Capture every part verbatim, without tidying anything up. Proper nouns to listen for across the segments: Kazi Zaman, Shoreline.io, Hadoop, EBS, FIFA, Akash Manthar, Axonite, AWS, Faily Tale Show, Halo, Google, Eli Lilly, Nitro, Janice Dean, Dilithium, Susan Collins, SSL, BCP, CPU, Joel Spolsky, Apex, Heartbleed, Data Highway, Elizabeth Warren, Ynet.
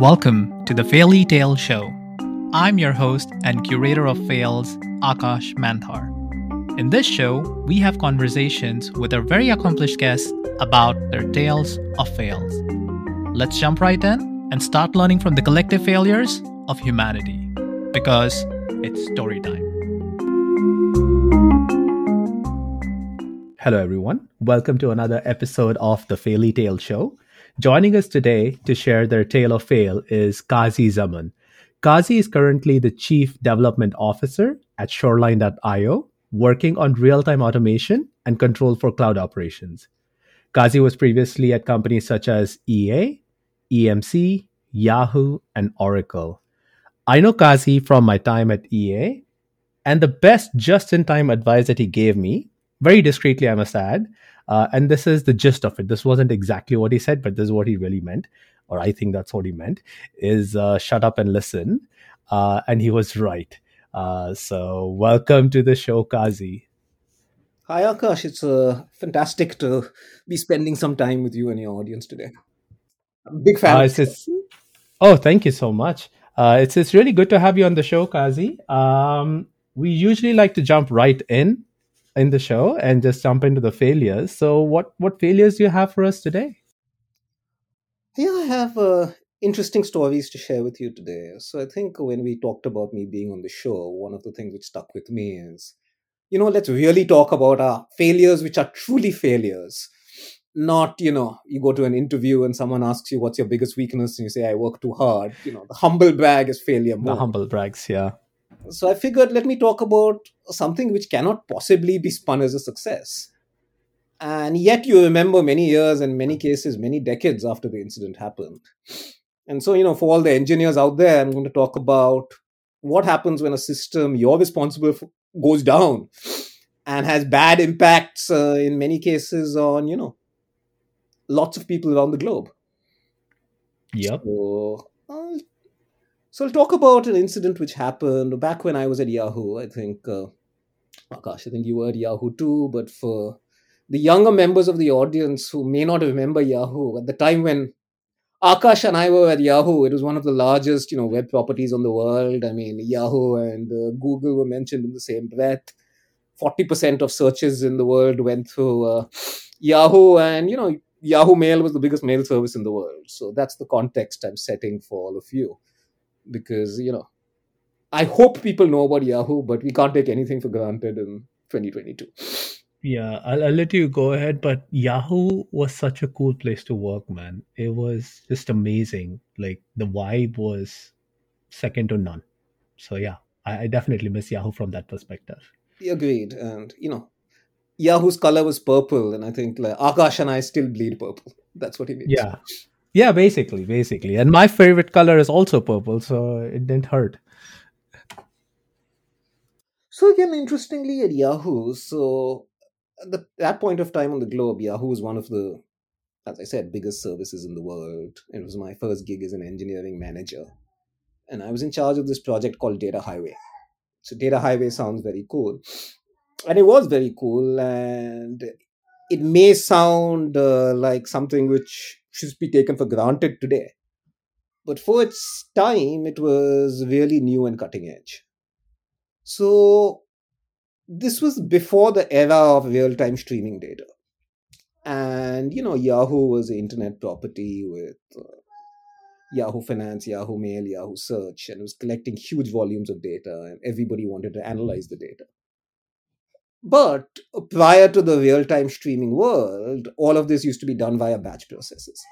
Welcome to the Faily Tale Show. I'm your host and curator of Fails, Akash Manthar. In this show, we have conversations with our very accomplished guests about their tales of fails. Let's jump right in and start learning from the collective failures of humanity, because it's story time. Hello everyone, welcome to another episode of the Faily Tale Show. Joining us today to share their tale of fail is Kazi Zaman. Kazi is currently the Chief Development Officer at Shoreline dot i o, working on real-time automation and control for cloud operations. Kazi was previously at companies such as E A, E M C, Yahoo, and Oracle. I know Kazi from my time at E A, and the best just-in-time advice that he gave me, very discreetly, I must add, Uh, and this is the gist of it. This wasn't exactly what he said, but this is what he really meant, or I think that's what he meant, is uh, shut up and listen. Uh, and he was right. Uh, so welcome to the show, Kazi. Hi, Akash. It's uh, fantastic to be spending some time with you and your audience today. I'm a big fan. Uh, it's, it's, oh, thank you so much. Uh, it's, it's really good to have you on the show, Kazi. Um, we usually like to jump right in. in the show and just jump into the failures. So what, what failures do you have for us today? Yeah, I have uh, interesting stories to share with you today. So I think when we talked about me being on the show, one of the things which stuck with me is, you know, let's really talk about our failures, which are truly failures. Not, you know, you go to an interview and someone asks you, what's your biggest weakness? And you say, I work too hard. You know, the humble brag is failure mode. The humble brags, yeah. So I figured, let me talk about something which cannot possibly be spun as a success. And yet you remember many years and many cases, many decades after the incident happened. And so, you know, for all the engineers out there, I'm going to talk about what happens when a system you're responsible for goes down and has bad impacts uh, in many cases on, you know, lots of people around the globe. Yep. So, uh, So I'll talk about an incident which happened back when I was at Yahoo. I think, uh, oh gosh, I think you were at Yahoo too. But for the younger members of the audience who may not remember Yahoo, at the time when Akash and I were at Yahoo, it was one of the largest, you know, web properties on the world. I mean, Yahoo and uh, Google were mentioned in the same breath. forty percent of searches in the world went through uh, Yahoo, and you know, Yahoo Mail was the biggest mail service in the world. So that's the context I'm setting for all of you. Because, you know, I hope people know about Yahoo, but we can't take anything for granted in twenty twenty-two. Yeah, I'll, I'll let you go ahead. But Yahoo was such a cool place to work, man. It was just amazing. Like, the vibe was second to none. So, yeah, I, I definitely miss Yahoo from that perspective. Agreed. And, you know, Yahoo's color was purple. And I think like, Akash and I still bleed purple. That's what he means. Yeah. Yeah, basically, basically. And my favorite color is also purple, so it didn't hurt. So again, interestingly, at Yahoo, so at the, that point of time on the globe, Yahoo was one of the, as I said, biggest services in the world. It was my first gig as an engineering manager. And I was in charge of this project called Data Highway. So Data Highway sounds very cool. And it was very cool. And it may sound uh, like something which should be taken for granted today. But for its time, it was really new and cutting edge. So this was before the era of real-time streaming data. And, you know, Yahoo was an internet property with uh, Yahoo Finance, Yahoo Mail, Yahoo Search, and it was collecting huge volumes of data, and everybody wanted to analyze the data. But prior to the real-time streaming world, all of this used to be done via batch processes.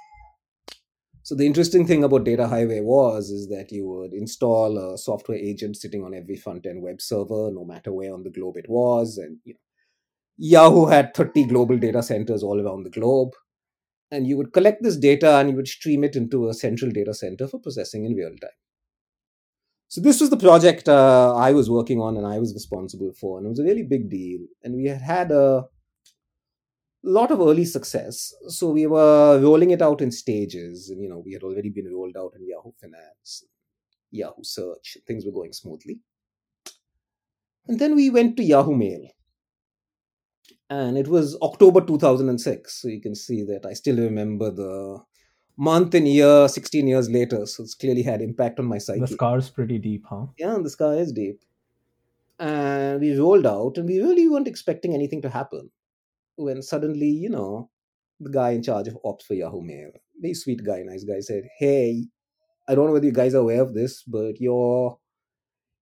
So the interesting thing about Data Highway was is that you would install a software agent sitting on every front-end web server, no matter where on the globe it was. And you know, Yahoo had thirty global data centers all around the globe. And you would collect this data and you would stream it into a central data center for processing in real time. So this was the project uh, I was working on and I was responsible for. And it was a really big deal. And we had had a lot of early success. So we were rolling it out in stages. And, you know, we had already been rolled out in Yahoo Finance, Yahoo Search. Things were going smoothly. And then we went to Yahoo Mail. And it was October two thousand six. So you can see that I still remember the month and year, sixteen years later. So it's clearly had impact on my psyche. The scar's pretty deep, huh? Yeah, the scar is deep. And we rolled out and we really weren't expecting anything to happen. When suddenly, you know, the guy in charge of ops for Yahoo Mail, very sweet guy, nice guy, said, hey, I don't know whether you guys are aware of this, but your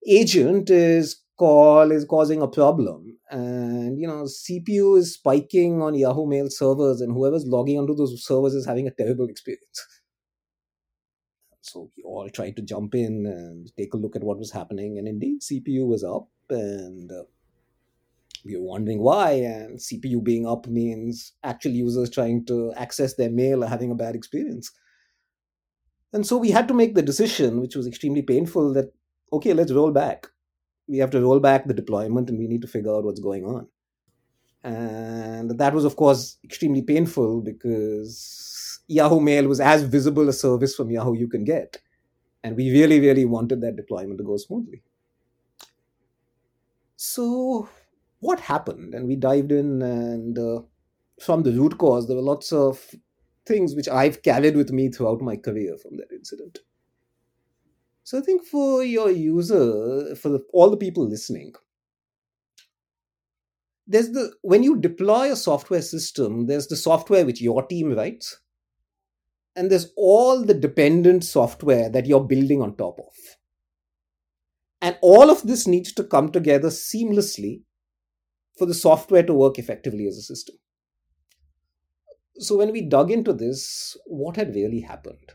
agent is call is causing a problem. And, you know, C P U is spiking on Yahoo Mail servers and whoever's logging onto those servers is having a terrible experience. So we all tried to jump in and take a look at what was happening. And indeed, C P U was up and uh, we were wondering why. And C P U being up means actual users trying to access their mail are having a bad experience. And so we had to make the decision, which was extremely painful, that, okay, let's roll back. We have to roll back the deployment and we need to figure out what's going on. And that was, of course, extremely painful because Yahoo Mail was as visible a service from Yahoo you can get. And we really, really wanted that deployment to go smoothly. So what happened? And we dived in and uh, from the root cause, there were lots of things which I've carried with me throughout my career from that incident. So I think for your user, for the, all the people listening, there's the when you deploy a software system, there's the software which your team writes, and there's all the dependent software that you're building on top of. And all of this needs to come together seamlessly for the software to work effectively as a system. So when we dug into this, what had really happened?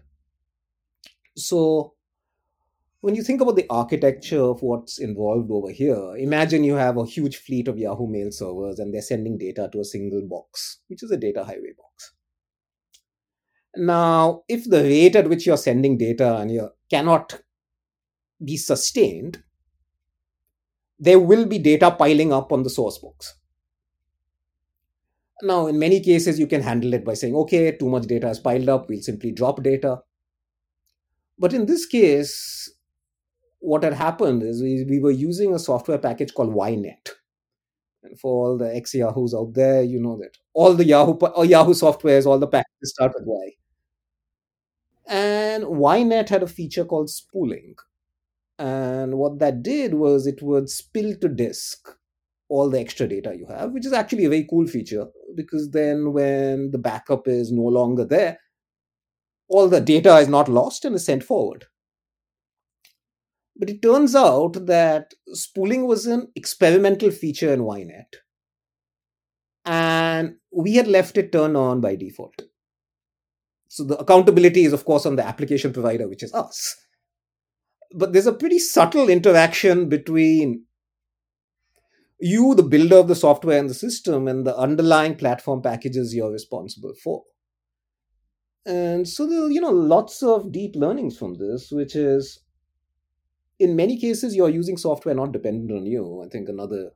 So when you think about the architecture of what's involved over here, imagine you have a huge fleet of Yahoo Mail servers and they're sending data to a single box, which is a data highway box. Now, if the rate at which you're sending data and you cannot be sustained, there will be data piling up on the source box. Now, in many cases, you can handle it by saying, okay, too much data is piled up, we'll simply drop data. But in this case, what had happened is we, we were using a software package called Ynet. And for all the ex-Yahoos out there, you know that all the Yahoo or Yahoo softwares, all the packages start with Y. And Ynet had a feature called spooling. And what that did was it would spill to disk all the extra data you have, which is actually a very cool feature because then when the backup is no longer there, all the data is not lost and is sent forward. But it turns out that spooling was an experimental feature in Ynet. And we had left it turned on by default. So the accountability is, of course, on the application provider, which is us. But there's a pretty subtle interaction between you, the builder of the software and the system, and the underlying platform packages you're responsible for. And so there are, you know, lots of deep learnings from this, which is, in many cases, you're using software not dependent on you. I think another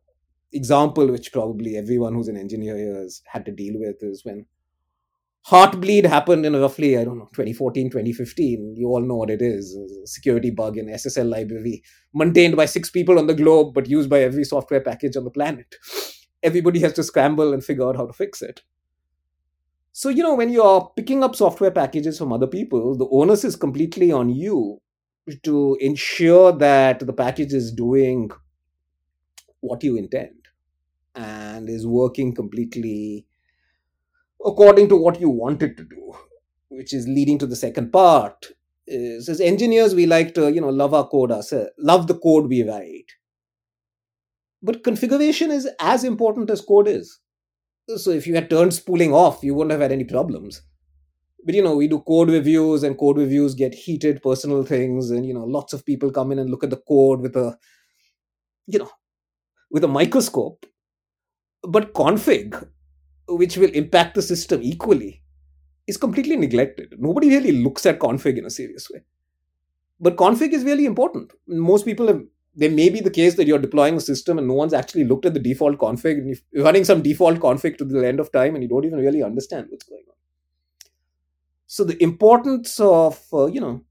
example, which probably everyone who's an engineer here has had to deal with, is when Heartbleed happened in roughly, I don't know, twenty fourteen, twenty fifteen. You all know what it is. It's a security bug in S S L library, maintained by six people on the globe, but used by every software package on the planet. Everybody has to scramble and figure out how to fix it. So, you know, when you're picking up software packages from other people, the onus is completely on you to ensure that the package is doing what you intend and is working completely according to what you want it to do, which is leading to the second part. Is, as engineers, we like to, you know, love our code ourselves, love the code we write. But configuration is as important as code is. So if you had turned spooling off, you wouldn't have had any problems. But, you know, we do code reviews and code reviews get heated, personal things. And, you know, lots of people come in and look at the code with a, you know, with a microscope. But config, which will impact the system equally, is completely neglected. Nobody really looks at config in a serious way. But config is really important. Most people have There may be the case that you're deploying a system and no one's actually looked at the default config and you're running some default config to the end of time and you don't even really understand what's going on. So the importance of, uh, you know,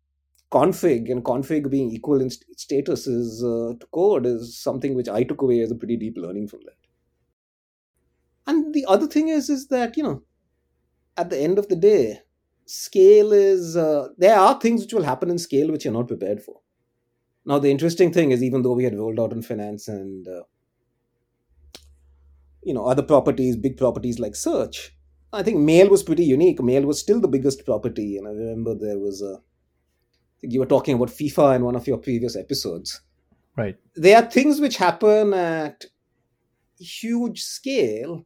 config and config being equal in st- status is, uh, to code is something which I took away as a pretty deep learning from that. And the other thing is, is that, you know, at the end of the day, scale is, uh, there are things which will happen in scale which you're not prepared for. Now, the interesting thing is, even though we had rolled out in finance and, uh, you know, other properties, big properties like search, I think mail was pretty unique. Mail was still the biggest property. And I remember there was a, I think you were talking about FIFA in one of your previous episodes. Right. There are things which happen at huge scale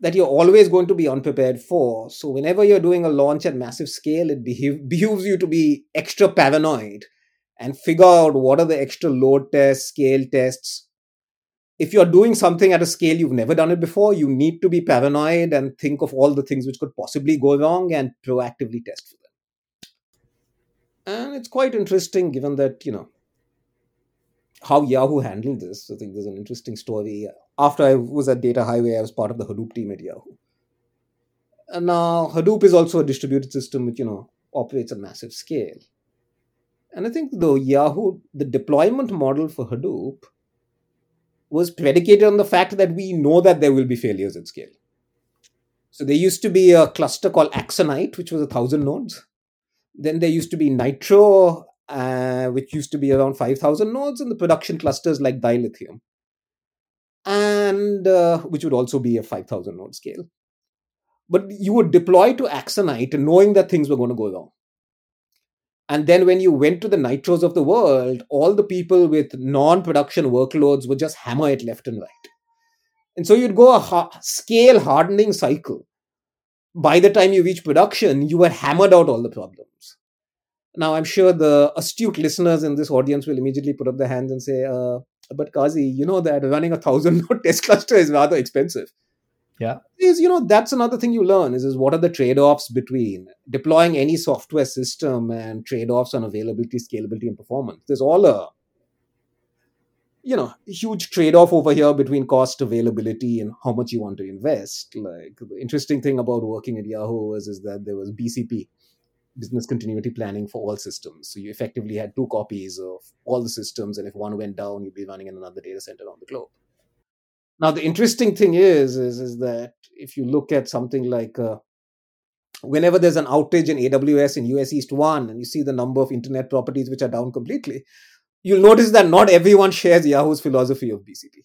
that you're always going to be unprepared for. So whenever you're doing a launch at massive scale, it beho- behooves you to be extra paranoid and figure out what are the extra load tests, scale tests. If you're doing something at a scale you've never done it before, you need to be paranoid and think of all the things which could possibly go wrong and proactively test for them. And it's quite interesting given that, you know, how Yahoo handled this. I think there's an interesting story. After I was at Data Highway, I was part of the Hadoop team at Yahoo. And now Hadoop is also a distributed system which, you know, operates at massive scale. And I think though Yahoo, the deployment model for Hadoop was predicated on the fact that we know that there will be failures at scale. So there used to be a cluster called Axonite, which was a thousand nodes. Then there used to be Nitro, Uh, which used to be around five thousand nodes, and the production clusters like Dilithium, and uh, which would also be a five thousand node scale. But you would deploy to Axonite knowing that things were going to go wrong. And then when you went to the Nitros of the world, all the people with non-production workloads would just hammer it left and right. And so you'd go a ha- scale hardening cycle. By the time you reach production, you had hammered out all the problems. Now, I'm sure the astute listeners in this audience will immediately put up their hands and say, uh, but Kazi, you know that running a thousand node test cluster is rather expensive. Yeah. Is, you know, that's another thing you learn is, is what are the trade-offs between deploying any software system and trade-offs on availability, scalability, and performance. There's all a, you know, huge trade-off over here between cost, availability, and how much you want to invest. Like the interesting thing about working at Yahoo is, is that there was B C P. Business continuity planning for all systems. So you effectively had two copies of all the systems, and if one went down, you'd be running in another data center on the globe. Now, the interesting thing is, is, is that if you look at something like uh, whenever there's an outage in A W S in U S East one, and you see the number of internet properties which are down completely, you'll notice that not everyone shares Yahoo's philosophy of B C P.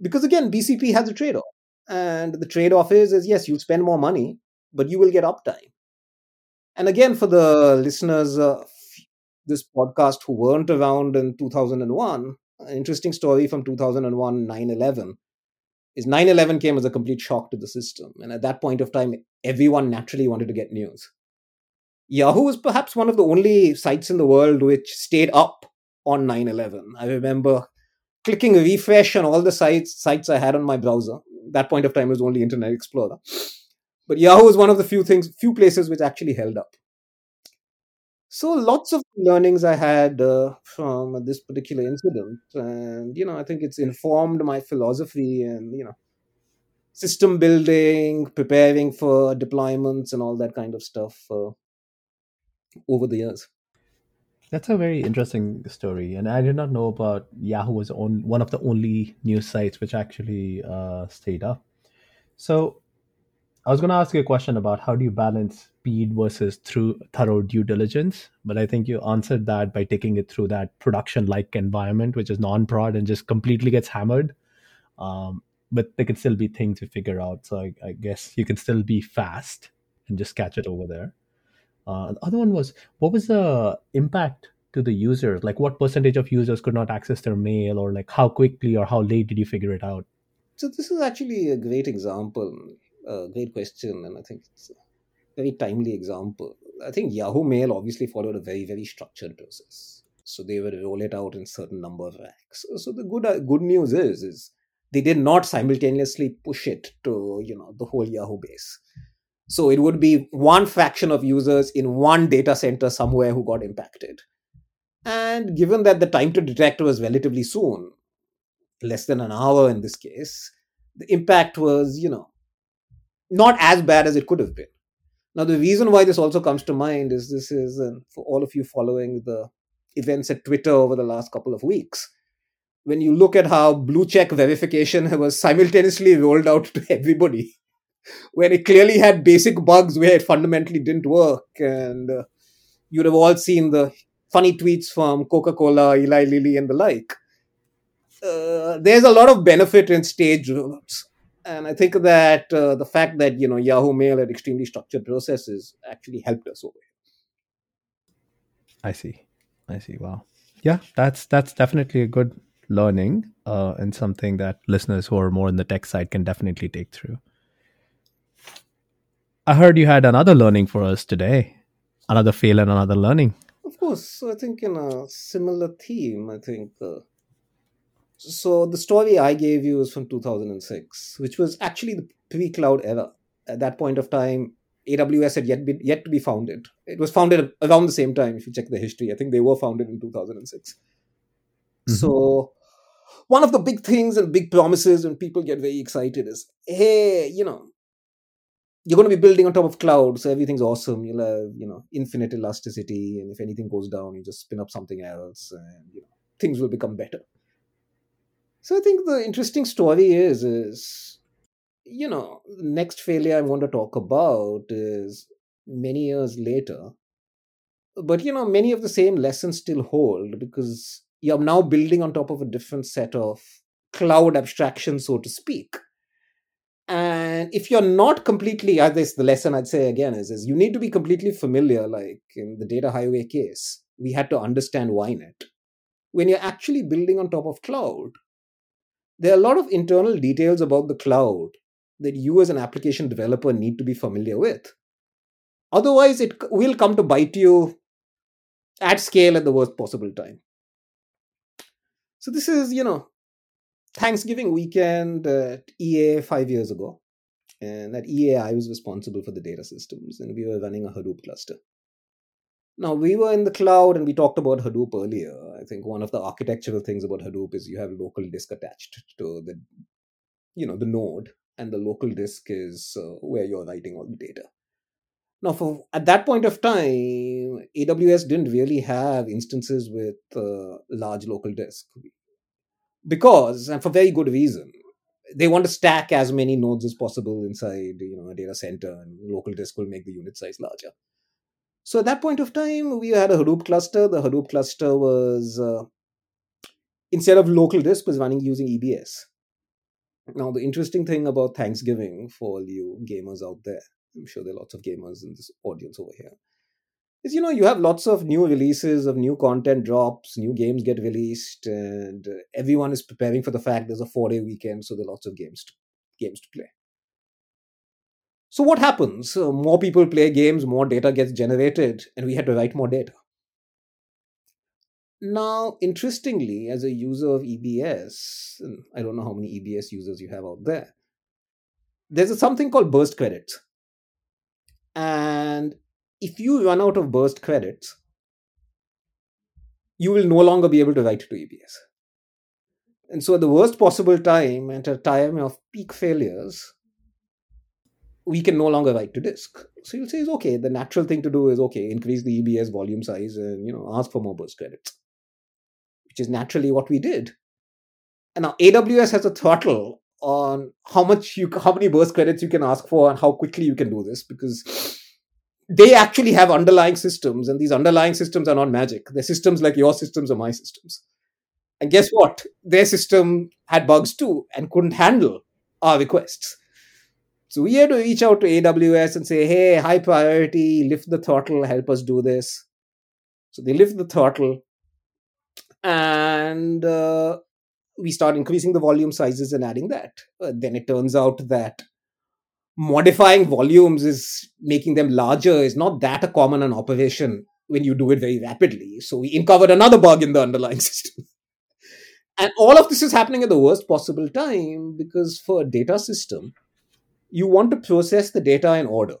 Because again, B C P has a trade-off. And the trade-off is, is yes, you'll spend more money, but you will get uptime. And again, for the listeners of uh, this podcast who weren't around in two thousand one, an interesting story from two thousand one, nine eleven, is nine eleven came as a complete shock to the system. And at that point of time, everyone naturally wanted to get news. Yahoo was perhaps one of the only sites in the world which stayed up on nine eleven. I remember clicking refresh on all the sites, sites I had on my browser. At that point of time, it was only Internet Explorer. But Yahoo is one of the few things, few places which actually held up. So lots of learnings I had uh, from this particular incident. And, you know, I think it's informed my philosophy and, you know, system building, preparing for deployments and all that kind of stuff uh, over the years. That's a very interesting story. And I did not know about Yahoo was on, one of the only news sites which actually uh, stayed up. So I was going to ask you a question about how do you balance speed versus through thorough due diligence, but I think you answered that by taking it through that production-like environment, which is non-prod and just completely gets hammered. Um, but there can still be things to figure out. So I, I guess you can still be fast and just catch it over there. Uh, the other one was, what was the impact to the users? Like what percentage of users could not access their mail, or like how quickly or how late did you figure it out? So this is actually a great example. Uh, great question, and I think it's a very timely example. I think Yahoo Mail obviously followed a very, very structured process. So they would roll it out in a certain number of racks. So, so the good uh, good news is, is they did not simultaneously push it to, you know, the whole Yahoo base. So it would be one fraction of users in one data center somewhere who got impacted. And given that the time to detect was relatively soon, less than an hour in this case, the impact was, you know, not as bad as it could have been. Now, the reason why this also comes to mind is this is, and for all of you following the events at Twitter over the last couple of weeks, when you look at how blue check verification was simultaneously rolled out to everybody, when it clearly had basic bugs where it fundamentally didn't work. And uh, you'd have all seen the funny tweets from Coca-Cola, Eli Lilly, and the like. Uh, there's a lot of benefit in staged rollouts. And I think that uh, the fact that, you know, Yahoo Mail had extremely structured processes actually helped us over it. I see. I see. Wow. Yeah, that's that's definitely a good learning uh, and something that listeners who are more on the tech side can definitely take through. I heard you had another learning for us today. Another fail and another learning. Of course. So I think in a similar theme, I think... Uh, So the story I gave you is from two thousand six, which was actually the pre-cloud era. At that point of time, A W S had yet, been, yet to be founded. It was founded around the same time, if you check the history. I think they were founded in two thousand six. Mm-hmm. So one of the big things and big promises when people get very excited is, hey, you know, you're going to be building on top of cloud, so everything's awesome. You'll have, you know, infinite elasticity, and if anything goes down, you just spin up something else, and you know, things will become better. So I think the interesting story is, is, you know, the next failure I want to talk about is many years later. But, you know, many of the same lessons still hold because you're now building on top of a different set of cloud abstractions, so to speak. And if you're not completely, I guess the lesson I'd say again is, is you need to be completely familiar, like in the Data Highway case, we had to understand Ynet. When you're actually building on top of cloud, there are a lot of internal details about the cloud that you as an application developer need to be familiar with. Otherwise, it will come to bite you at scale at the worst possible time. So this is, you know, Thanksgiving weekend at E A five years ago. And at E A, I was responsible for the data systems, and we were running a Hadoop cluster. Now, we were in the cloud and we talked about Hadoop earlier. I think one of the architectural things about Hadoop is you have local disk attached to the, you know, the node, and the local disk is uh, where you're writing all the data. Now, for at that point of time, A W S didn't really have instances with uh, large local disk because, and for very good reason, they want to stack as many nodes as possible inside, you know, a data center, and local disk will make the unit size larger. So at that point of time, we had a Hadoop cluster. The Hadoop cluster was, uh, instead of local disk, was running using E B S. Now, the interesting thing about Thanksgiving for all you gamers out there, I'm sure there are lots of gamers in this audience over here, is, you know, you have lots of new releases of new content drops, new games get released, and everyone is preparing for the fact there's a four-day weekend, so there are lots of games to, games to play. So what happens? Uh, more people play games, more data gets generated, and we had to write more data. Now, interestingly, as a user of E B S, and I don't know how many E B S users you have out there, there's a, something called burst credits. And if you run out of burst credits, you will no longer be able to write to E B S. And so at the worst possible time, at a time of peak failures, we can no longer write to disk. So you'll say, it's okay, the natural thing to do is, okay, increase the E B S volume size and, you know, ask for more burst credits, which is naturally what we did. And now A W S has a throttle on how much you, how many burst credits you can ask for and how quickly you can do this, because they actually have underlying systems, and these underlying systems are not magic. They're systems like your systems or my systems. And guess what? Their system had bugs too and couldn't handle our requests. So we had to reach out to A W S and say, hey, high priority, lift the throttle, help us do this. So they lift the throttle, and uh, we start increasing the volume sizes and adding that. Uh, then it turns out that modifying volumes is making them larger is not that a common an operation when you do it very rapidly. So we uncovered another bug in the underlying system. And all of this is happening at the worst possible time because for a data system, you want to process the data in order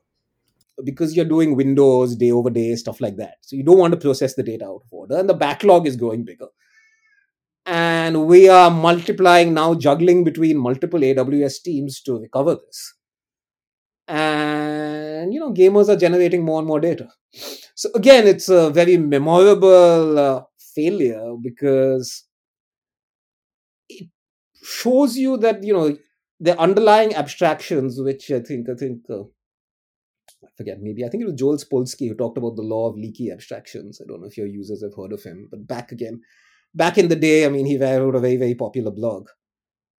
because you're doing windows, day over day, stuff like that. So you don't want to process the data out of order, and the backlog is growing bigger. And we are multiplying now, juggling between multiple A W S teams to recover this. And, you know, gamers are generating more and more data. So again, it's a very memorable uh, failure because it shows you that, you know, the underlying abstractions, which I think, I think, uh, I forget, maybe I think it was Joel Spolsky who talked about the law of leaky abstractions. I don't know if your users have heard of him, but back again, back in the day, I mean, he wrote a very, very popular blog.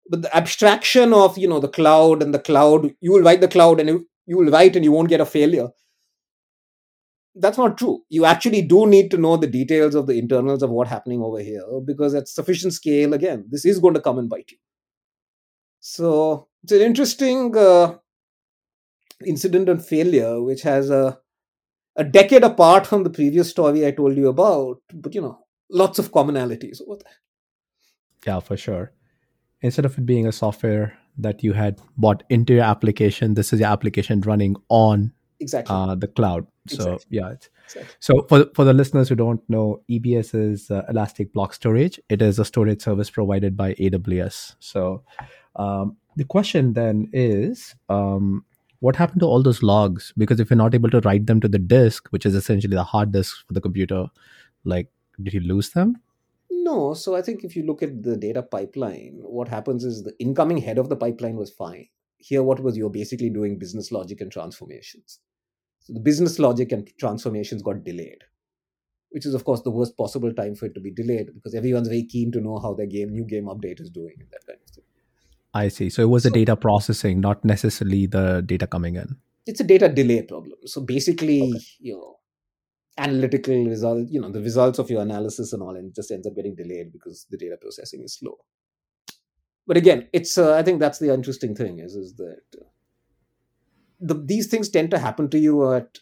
But the abstraction of, you know, the cloud and the cloud, you will write the cloud and you, you will write and you won't get a failure. That's not true. You actually do need to know the details of the internals of what's happening over here, because at sufficient scale, again, this is going to come and bite you. So it's an interesting uh, incident and failure, which has a, a decade apart from the previous story I told you about, but, you know, lots of commonalities over there. Yeah, for sure. Instead of it being a software that you had bought into your application, this is your application running on exactly uh, the cloud. So exactly. yeah. It's, exactly. So for for the listeners who don't know, E B S is uh, Elastic Block Storage. It is a storage service provided by A W S. So um, the question then is, um, what happened to all those logs? Because if you're not able to write them to the disk, which is essentially the hard disk for the computer, like, did you lose them? No. So I think if you look at the data pipeline, what happens is the incoming head of the pipeline was fine. Here, what was you're basically doing business logic and transformations. So the business logic and transformations got delayed, which is, of course, the worst possible time for it to be delayed, because everyone's very keen to know how their game, new game update is doing and that kind of thing. I see. So it was so, the data processing, not necessarily the data coming in. It's a data delay problem. So basically, okay. you know, analytical result, you know, the results of your analysis and all, and it just ends up getting delayed because the data processing is slow. But again, it's uh, I think that's the interesting thing is, is that uh, the, these things tend to happen to you at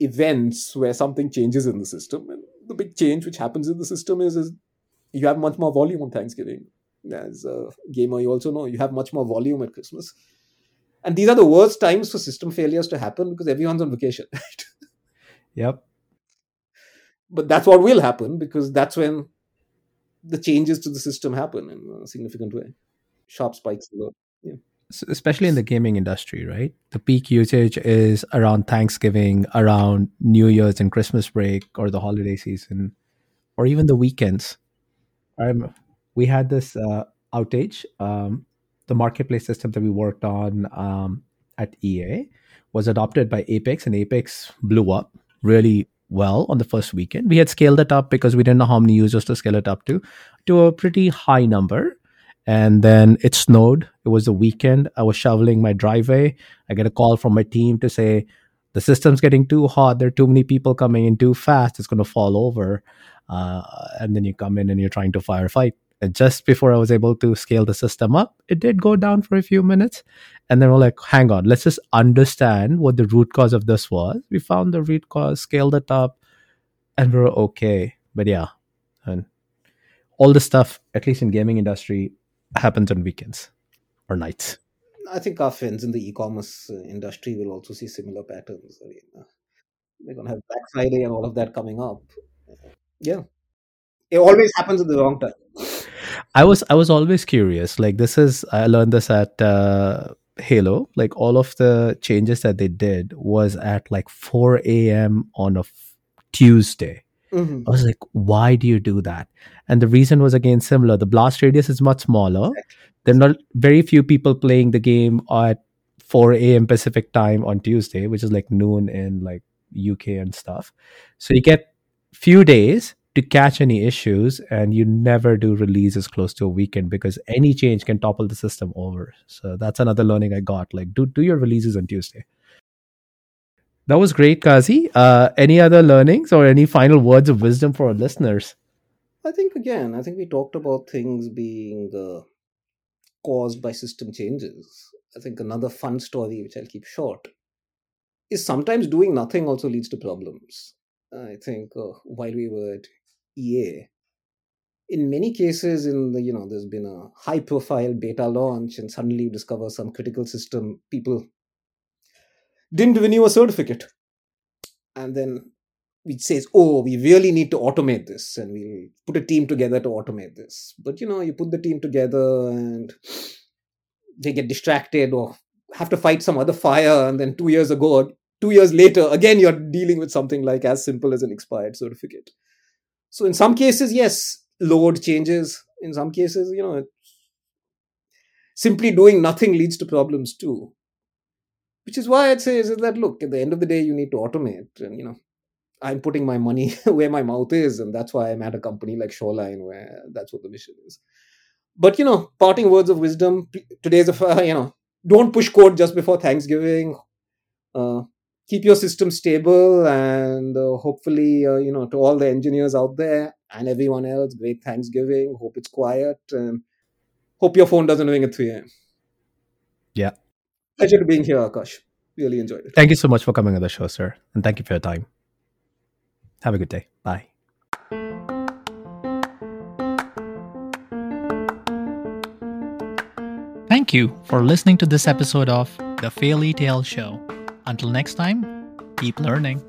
events where something changes in the system. And the big change which happens in the system is, is you have much more volume on Thanksgiving. As a gamer, you also know you have much more volume at Christmas. And these are the worst times for system failures to happen because everyone's on vacation. Right? Yep. But that's what will happen, because that's when the changes to the system happen in a significant way. Sharp spikes. Yeah. Especially in the gaming industry, right? The peak usage is around Thanksgiving, around New Year's and Christmas break, or the holiday season, or even the weekends. I remember we had this uh, outage. Um, the marketplace system that we worked on um, at E A was adopted by Apex, and Apex blew up really well on the first weekend. We had scaled it up because we didn't know how many users to scale it up to, to a pretty high number. And then it snowed. It was the weekend. I was shoveling my driveway. I get a call from my team to say, the system's getting too hot. There are too many people coming in too fast. It's going to fall over. Uh, and then you come in and you're trying to firefight. And just before I was able to scale the system up, it did go down for a few minutes. And then we're like, hang on, let's just understand what the root cause of this was. We found the root cause, scaled it up, and we're okay. But yeah, and all the stuff, at least in gaming industry, happens on weekends or nights. I think our friends in the e-commerce industry will also see similar patterns. I mean, they're going to have Black Friday and all of that coming up. Yeah. It always happens at the wrong time. I was I was always curious. Like, this is, I learned this at uh, Halo. Like, all of the changes that they did was at like four a.m. on a f- Tuesday. Mm-hmm. I was like, why do you do that? And the reason was, again, similar. The blast radius is much smaller. There are not very few people playing the game at four a.m. Pacific time on Tuesday, which is like noon in like U K and stuff. So you get few days to catch any issues, and you never do releases close to a weekend because any change can topple the system over. So that's another learning I got. Like, do do your releases on Tuesday. That was great, Kazi. Uh, any other learnings or any final words of wisdom for our listeners? I think, again, I think we talked about things being uh, caused by system changes. I think another fun story, which I'll keep short, is sometimes doing nothing also leads to problems. I think uh, while we were at E A, in many cases, in the, you know, there's been a high-profile beta launch, and suddenly you discover some critical system people didn't renew a certificate. And then it says, oh, we really need to automate this, and we'll put a team together to automate this. But, you know, you put the team together and they get distracted or have to fight some other fire. And then two years ago, two years later, again, you're dealing with something like as simple as an expired certificate. So in some cases, yes, load changes. In some cases, you know, simply doing nothing leads to problems too. Which is why I'd say is that, look, at the end of the day, you need to automate. And, you know, I'm putting my money where my mouth is. And that's why I'm at a company like Shoreline, where that's what the mission is. But, you know, parting words of wisdom. Today's, a, you know, don't push code just before Thanksgiving. Uh, keep your system stable. And uh, hopefully, uh, you know, to all the engineers out there and everyone else, great Thanksgiving. Hope it's quiet. And hope your phone doesn't ring at three a.m. Yeah. Pleasure to being here, Akash. Really enjoyed it. Thank you so much for coming on the show, sir. And thank you for your time. Have a good day. Bye. Thank you for listening to this episode of The Faily Tale Show. Until next time, keep learning.